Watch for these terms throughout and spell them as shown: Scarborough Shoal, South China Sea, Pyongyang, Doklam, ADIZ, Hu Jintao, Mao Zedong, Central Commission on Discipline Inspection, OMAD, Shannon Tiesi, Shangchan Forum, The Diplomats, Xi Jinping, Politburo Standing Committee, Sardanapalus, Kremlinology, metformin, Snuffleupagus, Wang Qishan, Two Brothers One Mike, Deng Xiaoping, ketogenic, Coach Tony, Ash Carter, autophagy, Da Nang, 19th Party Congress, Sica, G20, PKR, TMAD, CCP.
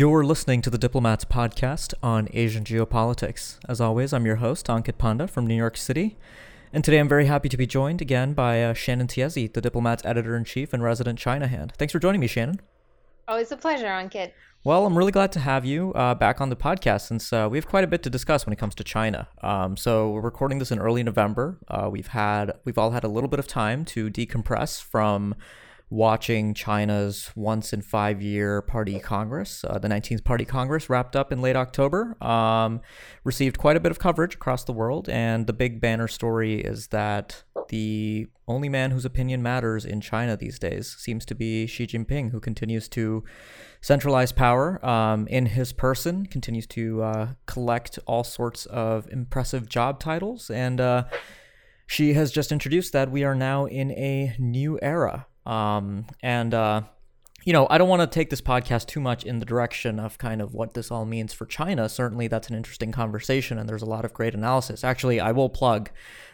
You're listening to The Diplomats podcast on Asian geopolitics. As always, I'm your host, Ankit Panda from New York City. And today I'm very happy to be joined again by Shannon Tiesi, The Diplomats editor-in-chief and resident China hand. Thanks for joining me, Shannon. Oh, it's a pleasure, Ankit. Well, I'm really glad to have you back on the podcast since we have quite a bit to discuss when it comes to China. So we're recording this in early November. We've all had a little bit of time to decompress from watching China's once-in-5-year party congress. The 19th Party Congress wrapped up in late October, received quite a bit of coverage across the world, and the big banner story is that the only man whose opinion matters in China these days seems to be Xi Jinping, who continues to centralize power in his person, continues to collect all sorts of impressive job titles, and she has just introduced that we are now in a new era. I don't want to take this podcast too much in the direction of kind of what this all means for China. Certainly, that's an interesting conversation, and there's a lot of great analysis. Actually, I will plug.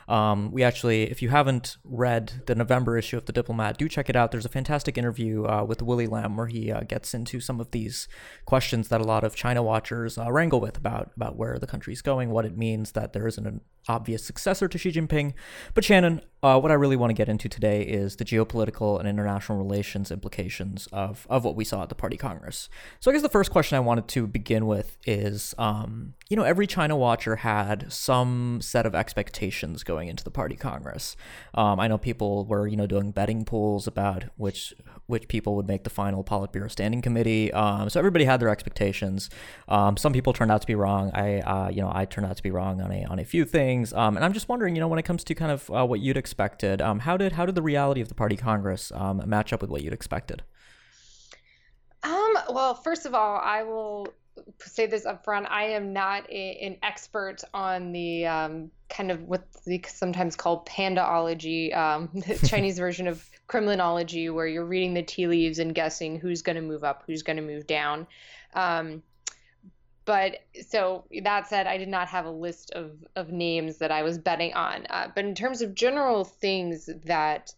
If you haven't read the November issue of The Diplomat, do check it out. There's a fantastic interview with Willy Lam where he gets into some of these questions that a lot of China watchers wrangle with about where the country's going, what it means that there isn't an obvious successor to Xi Jinping. But Shannon, what I really want to get into today is the geopolitical and international relations implications of what we saw at the Party Congress. So I guess the first question I wanted to begin with is, every China watcher had some set of expectations going into the Party Congress. I know people were, doing betting pools about which people would make the final Politburo Standing Committee. So everybody had their expectations. Some people turned out to be wrong. I turned out to be wrong on a few things. And I'm just wondering, when it comes to kind of what you'd expected, how did the reality of the Party Congress match up with what you'd expected? Well, first of all, I will say this up front. I am not an expert on the kind of what they sometimes call pandaology, the Chinese version of Kremlinology, where you're reading the tea leaves and guessing who's going to move up, who's going to move down. But so that said, I did not have a list of names that I was betting on. But in terms of general things that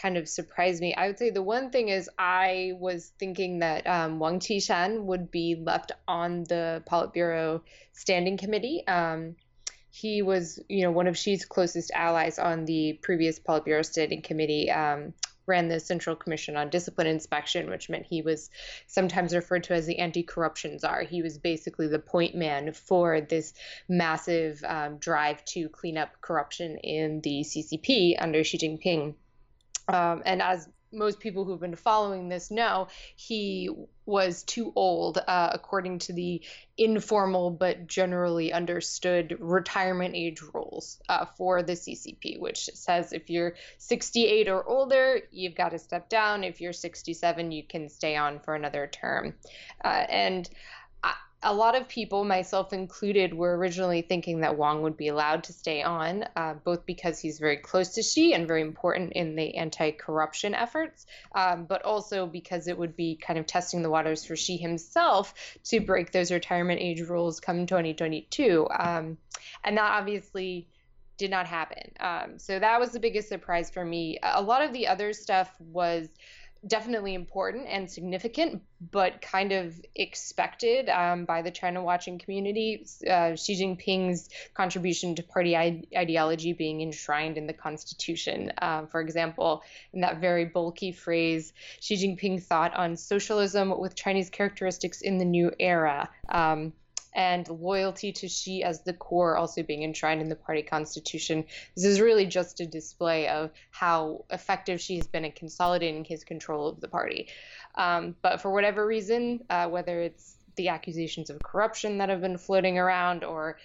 kind of surprised me, I would say the one thing is I was thinking that Wang Qishan would be left on the Politburo Standing Committee. He was, one of Xi's closest allies on the previous Politburo Standing Committee, ran the Central Commission on Discipline Inspection, which meant he was sometimes referred to as the anti-corruption czar. He was basically the point man for this massive drive to clean up corruption in the CCP under Xi Jinping. And as most people who've been following this know, he was too old, according to the informal but generally understood retirement age rules for the CCP, which says if you're 68 or older, you've got to step down. If you're 67, you can stay on for another term. A lot of people, myself included, were originally thinking that Wang would be allowed to stay on, both because he's very close to Xi and very important in the anti-corruption efforts, but also because it would be kind of testing the waters for Xi himself to break those retirement age rules come 2022. And that obviously did not happen. So that was the biggest surprise for me. A lot of the other stuff was definitely important and significant, but kind of expected by the China watching community. Xi Jinping's contribution to party ideology being enshrined in the Constitution, for example, in that very bulky phrase, Xi Jinping thought on socialism with Chinese characteristics in the new era, and loyalty to Xi as the core also being enshrined in the party constitution. This is really just a display of how effective Xi has been at consolidating his control of the party. But for whatever reason, whether it's the accusations of corruption that have been floating around or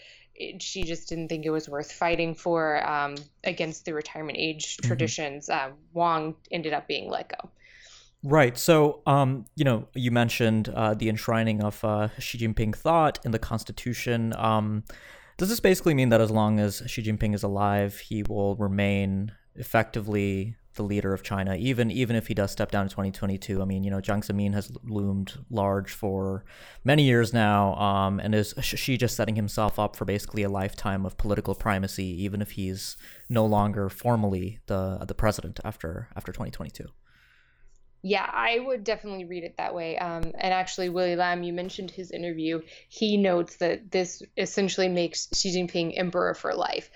Xi just didn't think it was worth fighting for against the retirement age traditions, Wang ended up being let go. Right. So, you mentioned the enshrining of Xi Jinping thought in the Constitution. Does this basically mean that as long as Xi Jinping is alive, he will remain effectively the leader of China, even if he does step down in 2022? I mean, Jiang Zemin has loomed large for many years now, and is Xi just setting himself up for basically a lifetime of political primacy, even if he's no longer formally the president after 2022? Yeah, I would definitely read it that way. And actually, Willy Lam, you mentioned his interview. He notes that this essentially makes Xi Jinping emperor for life.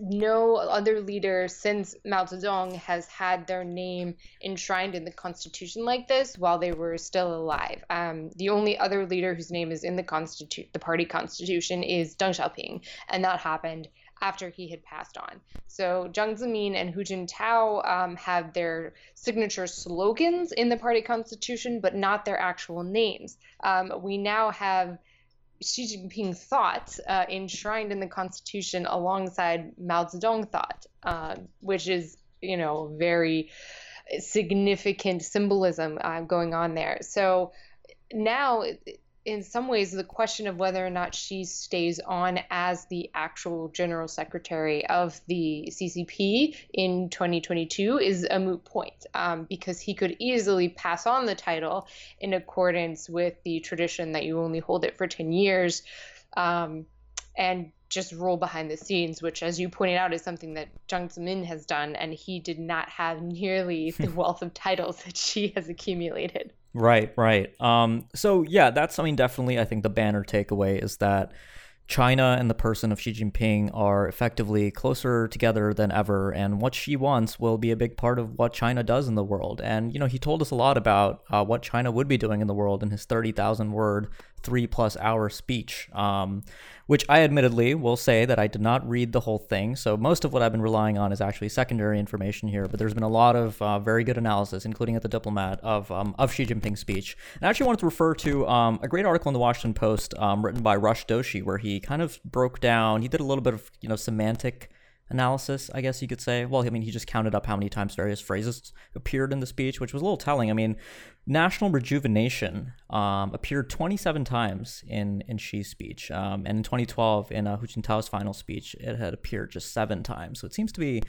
No other leader since Mao Zedong has had their name enshrined in the constitution like this while they were still alive. The only other leader whose name is in the party constitution is Deng Xiaoping, and that happened after he had passed on. So Jiang Zemin and Hu Jintao have their signature slogans in the party constitution, but not their actual names. We now have Xi Jinping thought enshrined in the constitution alongside Mao Zedong thought, which is, very significant symbolism going on there. So now, in some ways, the question of whether or not she stays on as the actual general secretary of the CCP in 2022 is a moot point, because he could easily pass on the title in accordance with the tradition that you only hold it for 10 years and just roll behind the scenes, which, as you pointed out, is something that Jiang Zemin has done, and he did not have nearly the wealth of titles that she has accumulated. Right. So yeah, that's, definitely I think the banner takeaway is that China and the person of Xi Jinping are effectively closer together than ever, and what she wants will be a big part of what China does in the world. And, he told us a lot about what China would be doing in the world in his 30,000-word, 3+ hour speech, which I admittedly will say that I did not read the whole thing. So most of what I've been relying on is actually secondary information here, but there's been a lot of very good analysis, including at The Diplomat, of Xi Jinping's speech. And I actually wanted to refer to a great article in the Washington Post written by Rush Doshi, where he kind of broke down, he did a little bit of, semantic analysis, I guess you could say. Well, he just counted up how many times various phrases appeared in the speech, which was a little telling. National rejuvenation appeared 27 times in Xi's speech. And in 2012, in Hu Jintao's final speech, it had appeared just 7 times. So it seems to be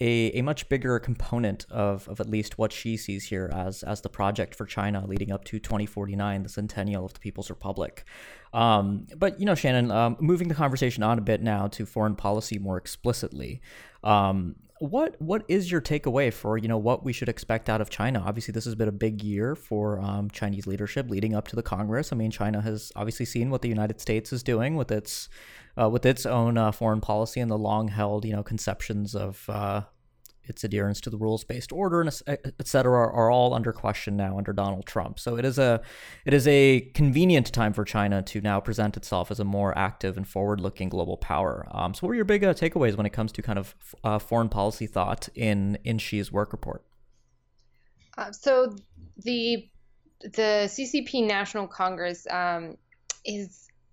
a much bigger component of at least what Xi sees here as the project for China leading up to 2049, the centennial of the People's Republic. But, Shannon, moving the conversation on a bit now to foreign policy more explicitly, what is your takeaway for, what we should expect out of China? Obviously, this has been a big year for Chinese leadership leading up to the Congress. China has obviously seen what the United States is doing with its own foreign policy and the long-held, conceptions of its adherence to the rules-based order, and et cetera, are all under question now under Donald Trump. So it is a convenient time for China to now present itself as a more active and forward-looking global power. So what were your big takeaways when it comes to kind of foreign policy thought in Xi's work report? So the CCP National Congress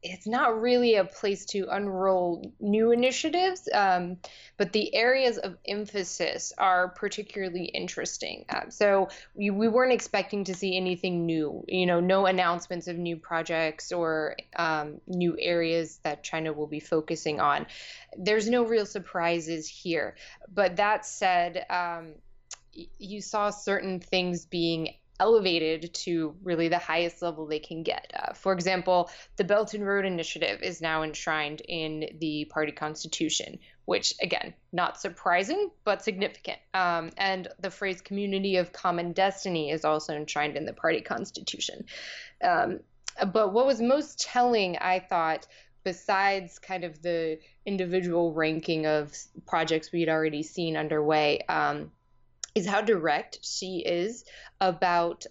it's not really a place to unroll new initiatives, but the areas of emphasis are particularly interesting. So we weren't expecting to see anything new, no announcements of new projects or new areas that China will be focusing on. There's no real surprises here. But that said, you saw certain things being elevated to really the highest level they can get. For example, the Belt and Road Initiative is now enshrined in the party constitution, which, again, not surprising, but significant. And the phrase Community of Common Destiny is also enshrined in the party constitution. But what was most telling, I thought, besides kind of the individual ranking of projects we had already seen underway, is how direct she is about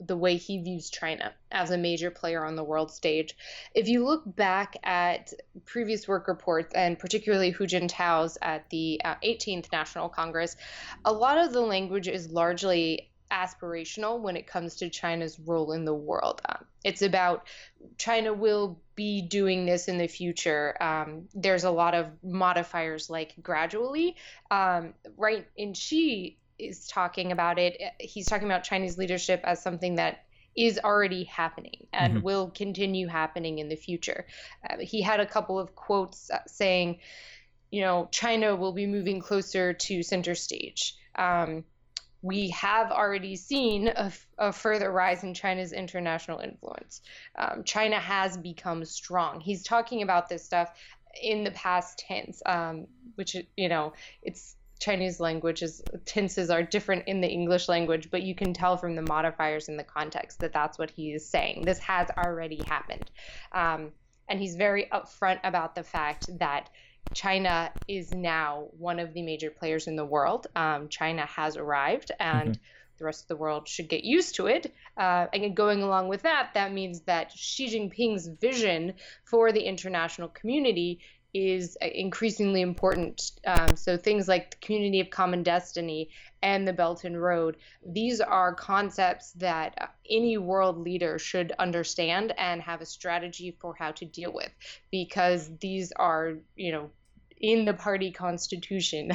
the way he views China as a major player on the world stage. If you look back at previous work reports, and particularly Hu Jintao's at the 18th National Congress, a lot of the language is largely aspirational when it comes to China's role in the world. It's about China will be doing this in the future. There's a lot of modifiers like gradually. Right, and Xi is talking about it. He's talking about Chinese leadership as something that is already happening and will continue happening in the future. He had a couple of quotes saying, China will be moving closer to center stage. We have already seen a further rise in China's international influence. China has become strong. He's talking about this stuff in the past tense, which, it's Chinese language tenses are different in the English language, but you can tell from the modifiers in the context that that's what he is saying. This has already happened. And he's very upfront about the fact that China is now one of the major players in the world. China has arrived, and the rest of the world should get used to it. And going along with that, that means that Xi Jinping's vision for the international community is increasingly important. So things like the Community of Common Destiny and the Belt and Road, these are concepts that any world leader should understand and have a strategy for how to deal with, because these are, you know, in the party constitution,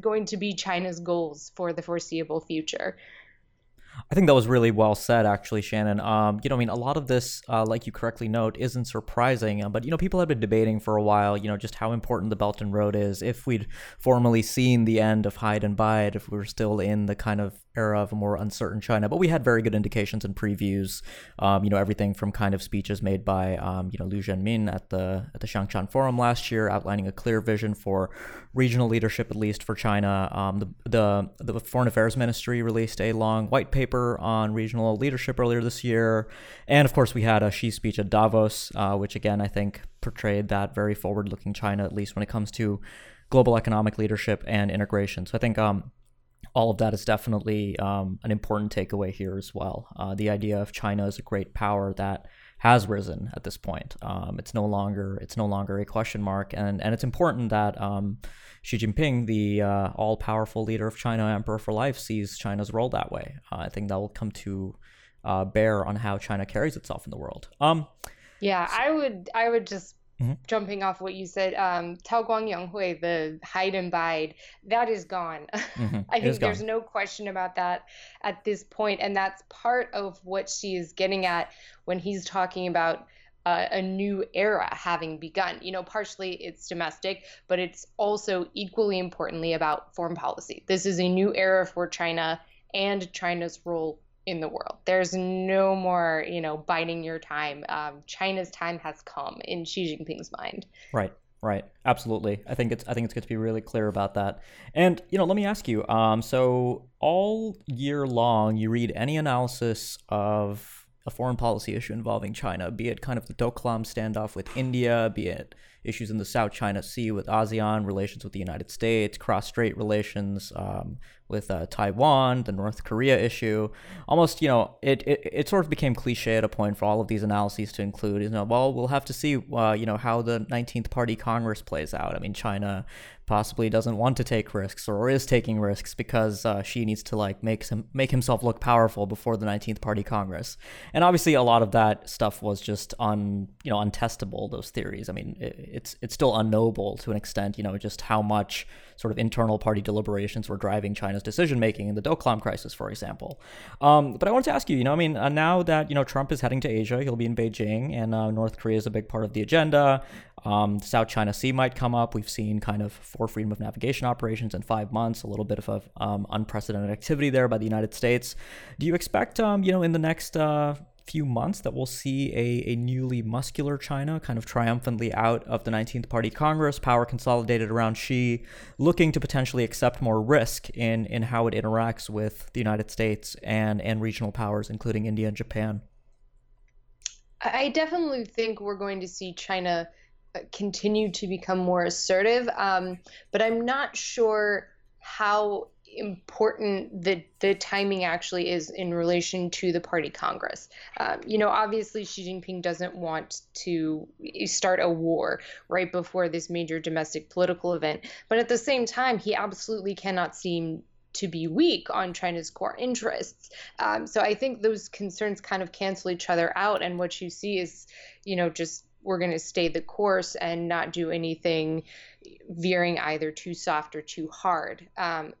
going to be China's goals for the foreseeable future. I think that was really well said, actually, Shannon. You know, I mean, a lot of this, like you correctly note, isn't surprising. But, you know, people have been debating for a while, you know, just how important the Belt and Road is. If we'd formally seen the end of hide and bide, if we were still in the kind of era of a more uncertain China. But we had very good indications and previews, you know, everything from kind of speeches made by, you know, Liu Zhenmin at the Shangchan Forum last year, outlining a clear vision for regional leadership, at least for China. The Foreign Affairs Ministry released a long white paper on regional leadership earlier this year. And of course, we had a Xi speech at Davos, which again, I think portrayed that very forward-looking China, at least when it comes to global economic leadership and integration. So I think all of that is definitely an important takeaway here as well. The idea of China as a great power that has risen at this point. It's no longer a question mark, and it's important that Xi Jinping, the all-powerful leader of China, emperor for life, sees China's role that way. I think that will come to bear on how China carries itself in the world. I would just. Jumping off what you said, Tao Guang Yanghui, the hide and bide, that is gone. I think there's no question about that at this point. And that's part of what she is getting at when he's talking about a new era having begun. You know, partially it's domestic, but it's also equally importantly about foreign policy. This is a new era for China and China's role in the world. There's no more, you know, biding your time. China's time has come in Xi Jinping's mind. Right. Absolutely. I think it's good to be really clear about that. And, you know, let me ask you, so all year long, you read any analysis of a foreign policy issue involving China, be it kind of the Doklam standoff with India, be it issues in the South China Sea with ASEAN, relations with the United States, cross-strait relations with Taiwan, the North Korea issue. Almost, you know, it sort of became cliche at a point for all of these analyses to include, you know, well, we'll have to see, you know, how the 19th Party Congress plays out. I mean, China possibly doesn't want to take risks or is taking risks because Xi needs to, like, make himself look powerful before the 19th Party Congress. And obviously a lot of that stuff was just, untestable, those theories. I mean, it's still unknowable to an extent, you know, just how much sort of internal party deliberations were driving China's decision-making in the Doklam crisis, for example. But I wanted to ask you, you know, I mean, now that, you know, Trump is heading to Asia, he'll be in Beijing, and North Korea is a big part of the agenda. South China Sea might come up. We've seen kind of 4 freedom of navigation operations in 5 months, a little bit of unprecedented activity there by the United States. Do you expect, you know, in the next few months that we'll see a newly muscular China kind of triumphantly out of the 19th Party Congress, power consolidated around Xi, looking to potentially accept more risk in how it interacts with the United States and regional powers, including India and Japan? I definitely think we're going to see China continue to become more assertive, but I'm not sure how important the timing actually is in relation to the Party Congress. You know, obviously Xi Jinping doesn't want to start a war right before this major domestic political event, but at the same time, he absolutely cannot seem to be weak on China's core interests. So I think those concerns kind of cancel each other out, and what you see is, you know, just we're going to stay the course and not do anything veering either too soft or too hard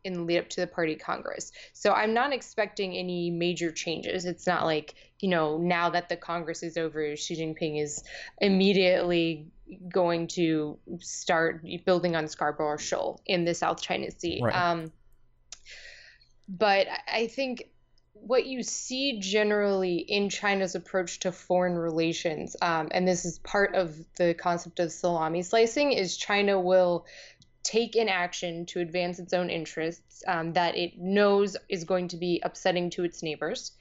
in the lead up to the Party Congress. So I'm not expecting any major changes. It's not like, you know, now that the Congress is over, Xi Jinping is immediately going to start building on Scarborough Shoal in the South China Sea. Right. But I think what you see generally in China's approach to foreign relations, and this is part of the concept of salami slicing, is China will take an action to advance its own interests that it knows is going to be upsetting to its neighbors.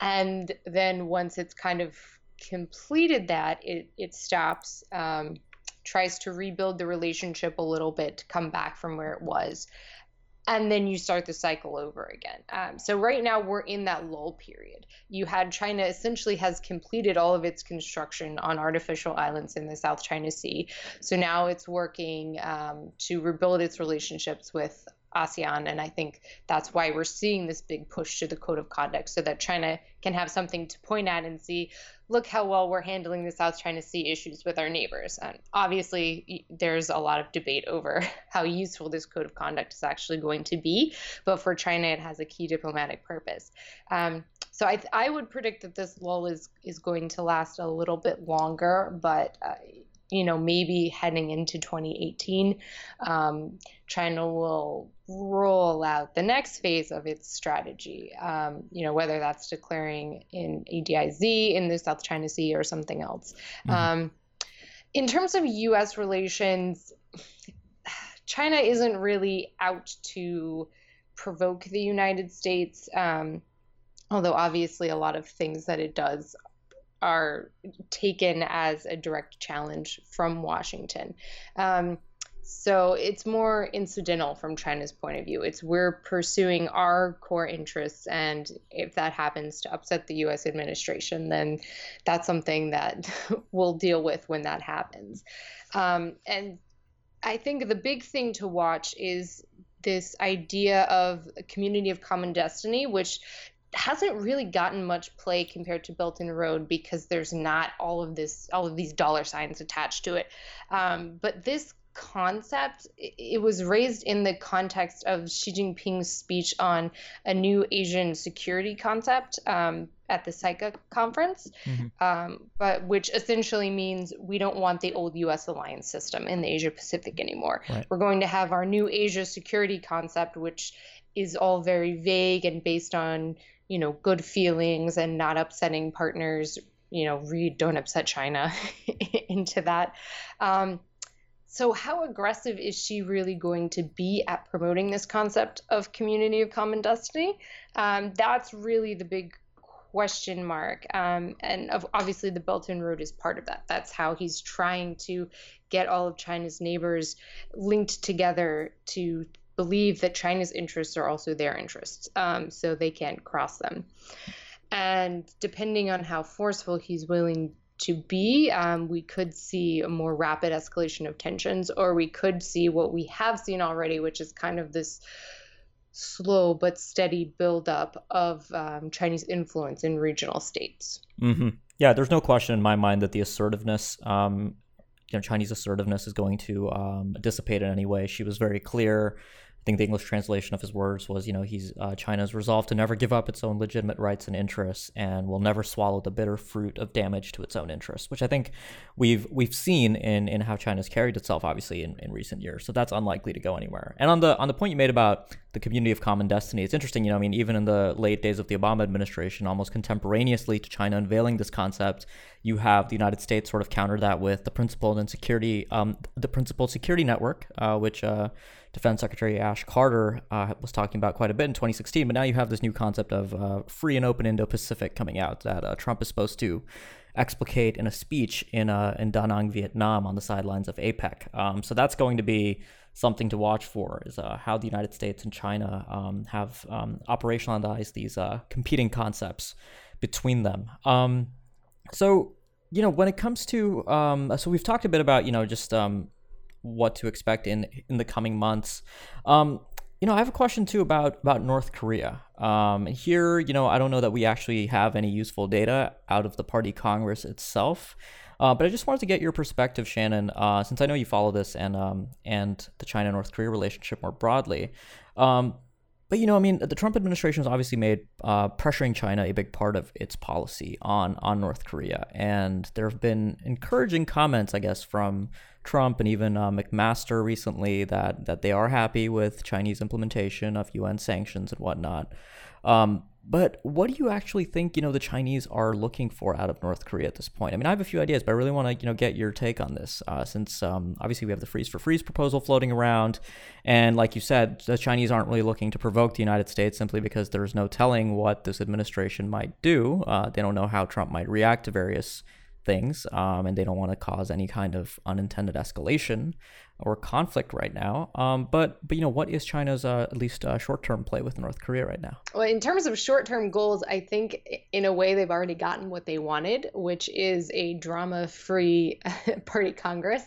And then once it's kind of completed that, it stops, tries to rebuild the relationship a little bit to come back from where it was. And then you start the cycle over again. So right now we're in that lull period. You had China essentially has completed all of its construction on artificial islands in the South China Sea. So now it's working to rebuild its relationships with ASEAN. And I think that's why we're seeing this big push to the code of conduct, so that China can have something to point at and see, look how well we're handling the South China Sea issues with our neighbors. And obviously, there's a lot of debate over how useful this code of conduct is actually going to be. But for China, it has a key diplomatic purpose. So I would predict that this lull is going to last a little bit longer, but maybe heading into 2018, China will roll out the next phase of its strategy, whether that's declaring in ADIZ in the South China Sea or something else. Mm-hmm. In terms of U.S. relations, China isn't really out to provoke the United States, although obviously a lot of things that it does are taken as a direct challenge from Washington. So it's more incidental from China's point of view. It's we're pursuing our core interests, and if that happens to upset the U.S. administration, then that's something that we'll deal with when that happens. And I think the big thing to watch is this idea of a community of common destiny, which hasn't really gotten much play compared to Belt and Road because there's not all of these dollar signs attached to it. But this concept, it was raised in the context of Xi Jinping's speech on a new Asian security concept at the Sica conference, mm-hmm. But which essentially means we don't want the old U.S. alliance system in the Asia Pacific anymore. Right. We're going to have our new Asia security concept, which is all very vague and based on good feelings and not upsetting partners. Read "Don't Upset China" into that. So how aggressive is she really going to be at promoting this concept of community of common destiny? That's really the big question mark. And obviously the Belt and Road is part of that. That's how he's trying to get all of China's neighbors linked together to believe that China's interests are also their interests, so they can't cross them. And depending on how forceful he's willing to be, we could see a more rapid escalation of tensions, or we could see what we have seen already, which is kind of this slow but steady buildup of Chinese influence in regional states. Mm-hmm. Yeah, there's no question in my mind that the assertiveness, Chinese assertiveness is going to dissipate in any way. She was very clear. I think the English translation of his words was, he's China's resolved to never give up its own legitimate rights and interests, and will never swallow the bitter fruit of damage to its own interests, which I think we've seen in how China's carried itself, obviously, in recent years. So that's unlikely to go anywhere. And on the point you made about the community of common destiny, it's interesting, even in the late days of the Obama administration, almost contemporaneously to China unveiling this concept, you have the United States sort of counter that with the principled security network, which Defense Secretary Ash Carter was talking about quite a bit in 2016. But now you have this new concept of free and open Indo-Pacific coming out that Trump is supposed to explicate in a speech in Da Nang, Vietnam, on the sidelines of APEC. So that's going to be something to watch for, is how the United States and China have operationalized these competing concepts between them. So when it comes to, so we've talked a bit about, just what to expect in the coming months. I have a question too about North Korea. Here, I don't know that we actually have any useful data out of the Party Congress itself, but I just wanted to get your perspective, Shannon, since I know you follow this and the China-North Korea relationship more broadly. But, the Trump administration has obviously made pressuring China a big part of its policy on North Korea. And there have been encouraging comments, I guess, from Trump and even McMaster recently that they are happy with Chinese implementation of UN sanctions and whatnot. But what do you actually think, the Chinese are looking for out of North Korea at this point? I mean, I have a few ideas, but I really want to, get your take on this, since obviously we have the freeze for freeze proposal floating around. And like you said, the Chinese aren't really looking to provoke the United States simply because there's no telling what this administration might do. They don't know how Trump might react to various things, and they don't want to cause any kind of unintended escalation or conflict right now. But what is China's at least short-term play with North Korea right now? Well, in terms of short-term goals, I think in a way they've already gotten what they wanted, which is a drama-free party Congress.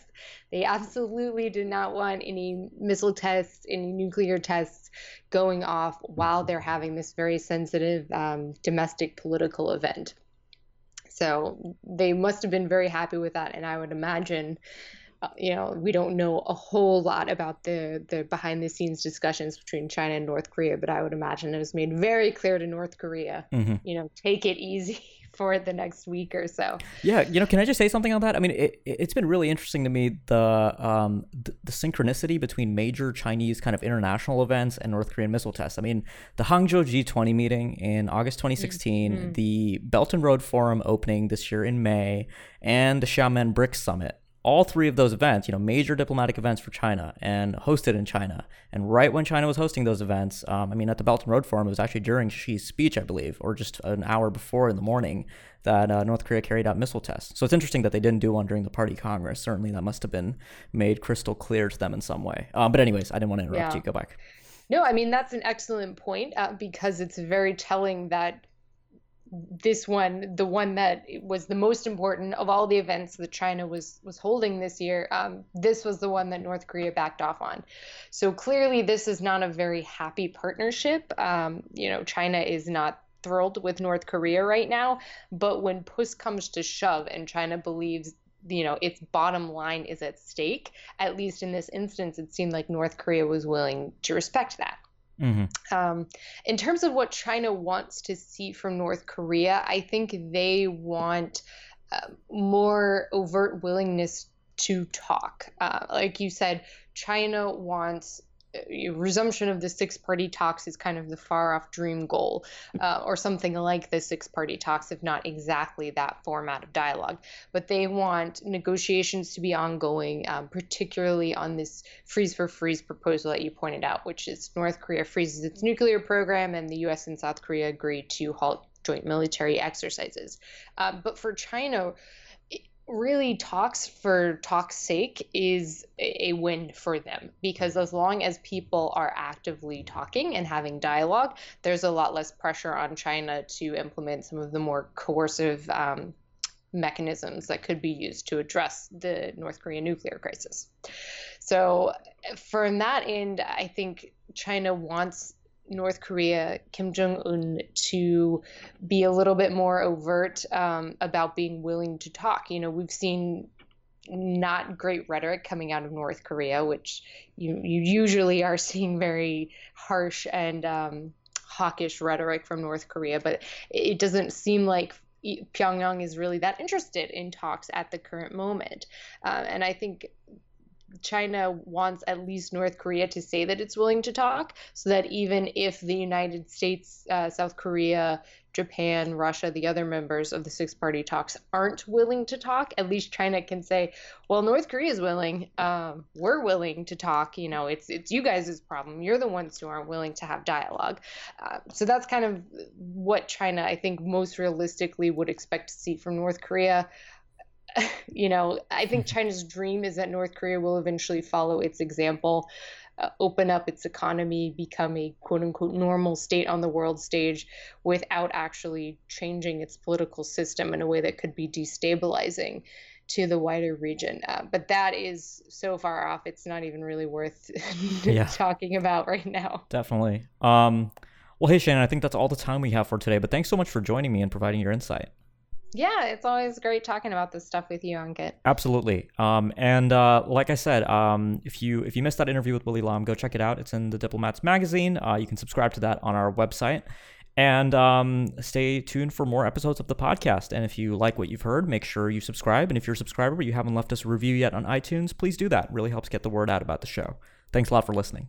They absolutely did not want any missile tests, any nuclear tests going off while they're having this very sensitive domestic political event. So they must have been very happy with that. And I would imagine, we don't know a whole lot about the behind the scenes discussions between China and North Korea, but I would imagine it was made very clear to North Korea, take it easy for the next week or so. Yeah. Can I just say something on that? I mean, it's been really interesting to me, the synchronicity between major Chinese kind of international events and North Korean missile tests. I mean, the Hangzhou G20 meeting in August 2016, the Belt and Road Forum opening this year in May, and the Xiamen BRICS Summit. All three of those events, major diplomatic events for China and hosted in China. And right when China was hosting those events, at the Belt and Road Forum, it was actually during Xi's speech, I believe, or just an hour before in the morning that North Korea carried out missile tests. So it's interesting that they didn't do one during the Party Congress. Certainly that must have been made crystal clear to them in some way. But anyways, I didn't want to interrupt you. Go back. No, I mean, that's an excellent point because it's very telling that this one, the one that was the most important of all the events that China was holding this year, this was the one that North Korea backed off on. So clearly this is not a very happy partnership. China is not thrilled with North Korea right now, but when push comes to shove and China believes its bottom line is at stake, at least in this instance, it seemed like North Korea was willing to respect that. Mm-hmm. In terms of what China wants to see from North Korea, I think they want more overt willingness to talk. Like you said, China wants resumption of the six-party talks is kind of the far-off dream goal, or something like the six-party talks, if not exactly that format of dialogue. But they want negotiations to be ongoing, particularly on this freeze-for-freeze proposal that you pointed out, which is North Korea freezes its nuclear program and the U.S. and South Korea agree to halt joint military exercises. But for China, really talks for talk's sake is a win for them, because as long as people are actively talking and having dialogue, there's a lot less pressure on China to implement some of the more coercive mechanisms that could be used to address the North Korean nuclear crisis. So from that end, I think China wants North Korea, Kim Jong-un, to be a little bit more overt about being willing to talk. We've seen not great rhetoric coming out of North Korea, which you usually are seeing very harsh and hawkish rhetoric from North Korea, but it doesn't seem like Pyongyang is really that interested in talks at the current moment. And I think China wants at least North Korea to say that it's willing to talk, so that even if the United States, South Korea, Japan, Russia, the other members of the six-party talks aren't willing to talk, at least China can say, well, North Korea is willing, we're willing to talk, it's you guys' problem, you're the ones who aren't willing to have dialogue. So that's kind of what China, I think, most realistically would expect to see from North Korea. I think China's dream is that North Korea will eventually follow its example, open up its economy, become a quote-unquote normal state on the world stage without actually changing its political system in a way that could be destabilizing to the wider region. But that is so far off, it's not even really worth talking about right now. Definitely. Well, hey, Shannon, I think that's all the time we have for today, but thanks so much for joining me and providing your insight. Yeah, it's always great talking about this stuff with you, Ankit. Absolutely. And like I said, if you missed that interview with Willy Lam, go check it out. It's in The Diplomats magazine. You can subscribe to that on our website. And stay tuned for more episodes of the podcast. And if you like what you've heard, make sure you subscribe. And if you're a subscriber but you haven't left us a review yet on iTunes, please do that. It really helps get the word out about the show. Thanks a lot for listening.